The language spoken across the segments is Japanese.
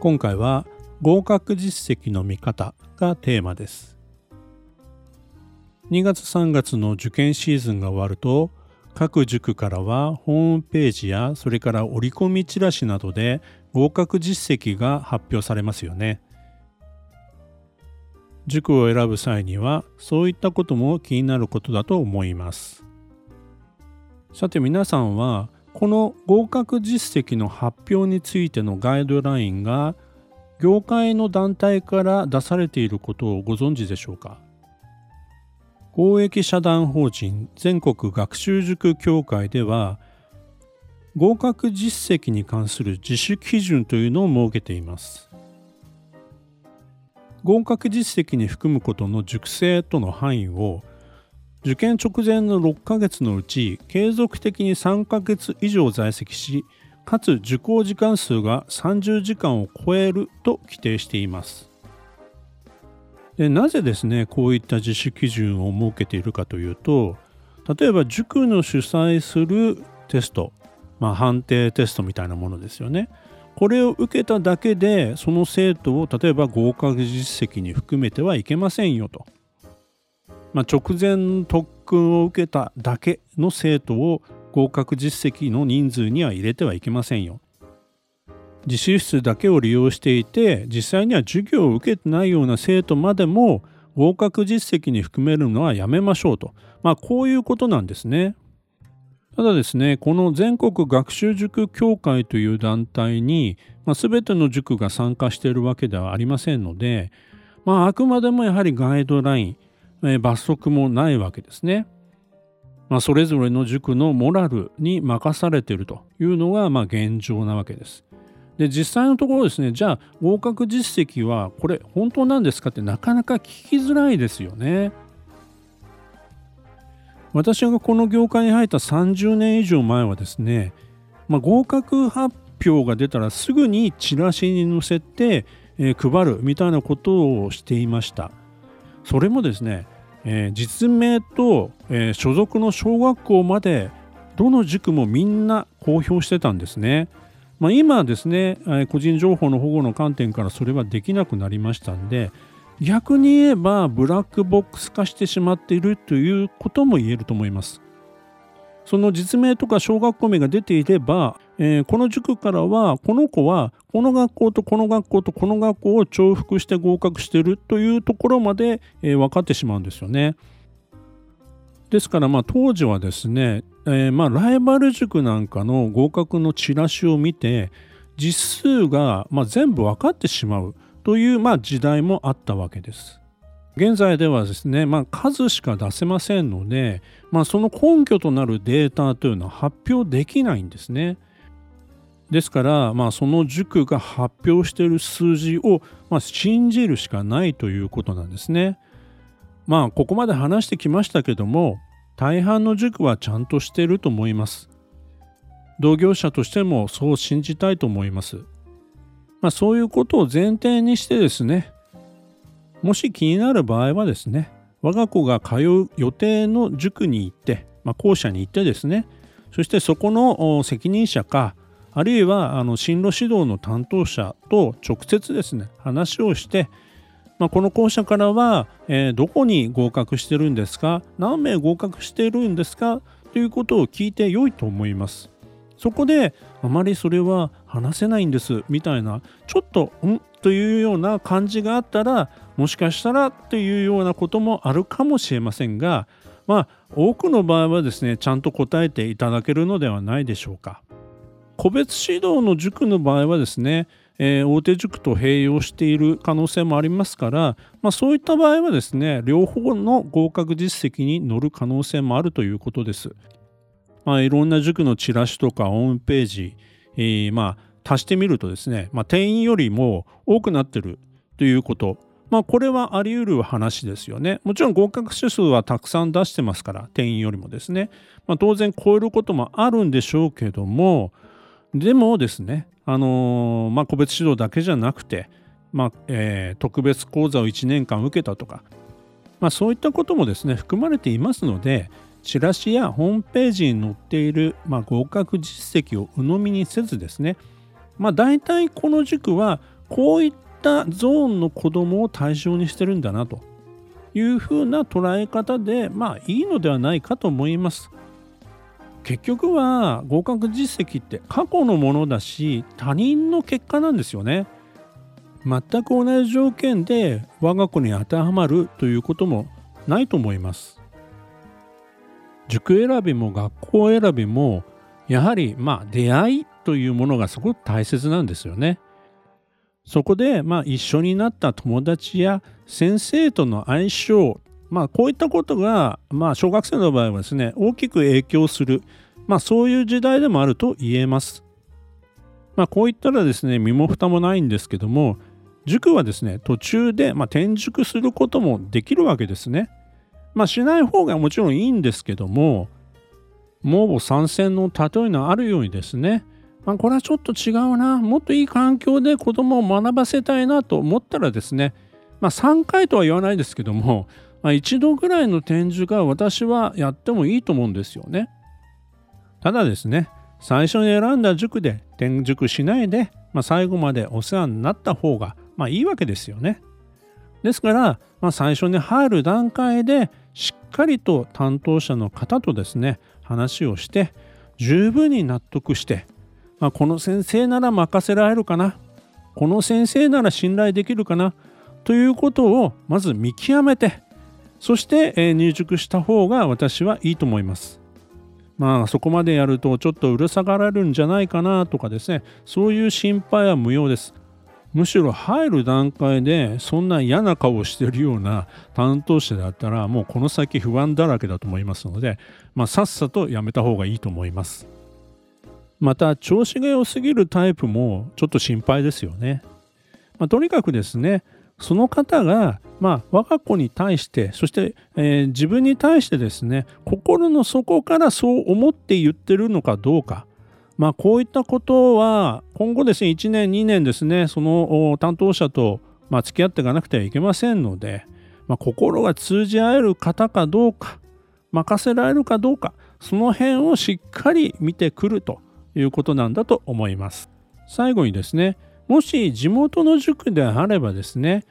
今回は合格実績の見方がテーマです。2月3月の受験シーズンが終わると各塾からはホームページやそれから折り込みチラシなどで合格実績が発表されますよね。塾を選ぶ際にはそういったことも気になることだと思います。さて皆さんはこの合格実績の発表についてのガイドラインが業界の団体から出されていることをご存知でしょうか。公益社団法人全国学習塾協会では合格実績に関する自主基準というのを設けています。合格実績に含むことの塾生との範囲を受験直前の6ヶ月のうち継続的に3ヶ月以上在籍し、かつ受講時間数が30時間を超えると規定しています。で、なぜですねこういった自主基準を設けているかというと、例えば塾の主催するテスト、判定テストみたいなものですよね。これを受けただけでその生徒を例えば合格実績に含めてはいけませんよと、直前特訓を受けただけの生徒を合格実績の人数には入れてはいけませんよ。自習室だけを利用していて実際には授業を受けてないような生徒までも合格実績に含めるのはやめましょうと、こういうことなんですね。ただですね、この全国学習塾協会という団体に、全ての塾が参加しているわけではありませんので、あくまでもやはりガイドライン罰則もないわけですね。それぞれの塾のモラルに任されているというのが現状なわけです。で、実際のところですね、じゃあ合格実績はこれ本当なんですかってなかなか聞きづらいですよね。私がこの業界に入った30年以上前はですね、合格発表が出たらすぐにチラシに載せて、配るみたいなことをしていました。それもですね、実名と、所属の小学校までどの塾もみんな公表してたんですね。今ですね、個人情報の保護の観点からそれはできなくなりましたんで、逆に言えばブラックボックス化してしまっているということも言えると思います。その実名とか小学校名が出ていれば、この塾からはこの子はこの学校とこの学校とこの学校を重複して合格しているというところまで、分かってしまうんですよね。ですから当時はですね、ライバル塾なんかの合格のチラシを見て実数が全部分かってしまうという時代もあったわけです。現在ではですね、数しか出せませんので、その根拠となるデータというのは発表できないんですね。ですから、その塾が発表している数字を、信じるしかないということなんですね。ここまで話してきましたけども、大半の塾はちゃんとしていると思います。同業者としてもそう信じたいと思います。そういうことを前提にしてですね、もし気になる場合はですね、我が子が通う予定の塾に行って、校舎に行ってですね、そしてそこの責任者か、あるいは進路指導の担当者と直接ですね、話をして、この校舎からは、どこに合格してるんですか、何名合格してるんですかということを聞いて良いと思います。そこであまりそれは話せないんですみたいな、ちょっとというような感じがあったら、もしかしたらというようなこともあるかもしれませんが、多くの場合はですねちゃんと答えていただけるのではないでしょうか。個別指導の塾の場合はですね、大手塾と併用している可能性もありますから、そういった場合はですね両方の合格実績に載る可能性もあるということです。いろんな塾のチラシとかホームページ、足してみるとですね、定員よりも多くなってるということ、これはあり得る話ですよね。もちろん合格者数はたくさん出してますから定員よりもですね、当然超えることもあるんでしょうけども、でもですね、個別指導だけじゃなくて、特別講座を1年間受けたとか、そういったこともですね含まれていますので、チラシやホームページに載っている、合格実績を鵜呑みにせずですね、大体この塾はこういったゾーンの子どもを対象にしてるんだなというふうな捉え方で、いいのではないかと思います。結局は合格実績って過去のものだし、他人の結果なんですよね。全く同じ条件で我が子に当てはまるということもないと思います。塾選びも学校選びも、やはり出会いというものがすごく大切なんですよね。そこで一緒になった友達や先生との相性、こういったことが小学生の場合はですね大きく影響する、そういう時代でもあると言えます。こういったらですね身も蓋もないんですけども、塾はですね途中で転塾することもできるわけですね。しない方がもちろんいいんですけども、盲母参戦の例えのあるようにですね、これはちょっと違うな、もっといい環境で子供を学ばせたいなと思ったらですね、3回とは言わないですけども、一度ぐらいの転塾が私はやってもいいと思うんですよね。ただですね、最初に選んだ塾で転塾しないで、最後までお世話になった方がいいわけですよね。ですから、最初に入る段階でしっかりと担当者の方とですね話をして、十分に納得して、この先生なら任せられるかな、この先生なら信頼できるかなということをまず見極めて、そして入塾した方が私はいいと思います。そこまでやるとちょっとうるさがられるんじゃないかなとかですね、そういう心配は無用です。むしろ入る段階でそんな嫌な顔をしているような担当者だったら、もうこの先不安だらけだと思いますので、さっさとやめた方がいいと思います。また調子が良すぎるタイプもちょっと心配ですよね。とにかくですね、その方が我が子に対して、そして、自分に対してですね、心の底からそう思って言ってるのかどうか、こういったことは今後ですね1年2年ですねその担当者と付き合っていかなくてはいけませんので、心が通じ合える方かどうか、任せられるかどうか、その辺をしっかり見てくるということなんだと思います。最後にですね、もし地元の塾であればですね、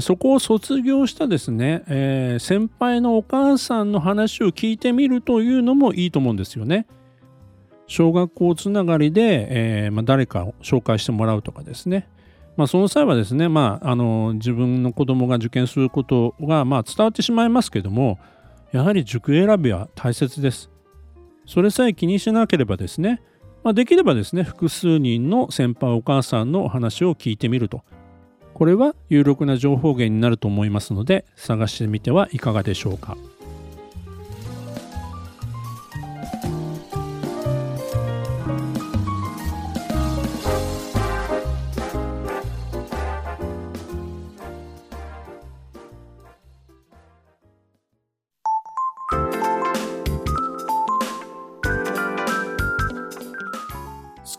そこを卒業したですね、先輩のお母さんの話を聞いてみるというのもいいと思うんですよね。小学校つながりで、誰かを紹介してもらうとかですね、その際はですね、自分の子供が受験することが伝わってしまいますけども、やはり塾選びは大切です。それさえ気にしなければですね、できればですね複数人の先輩お母さんの話を聞いてみると、これは有力な情報源になると思いますので、探してみてはいかがでしょうか。ス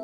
う。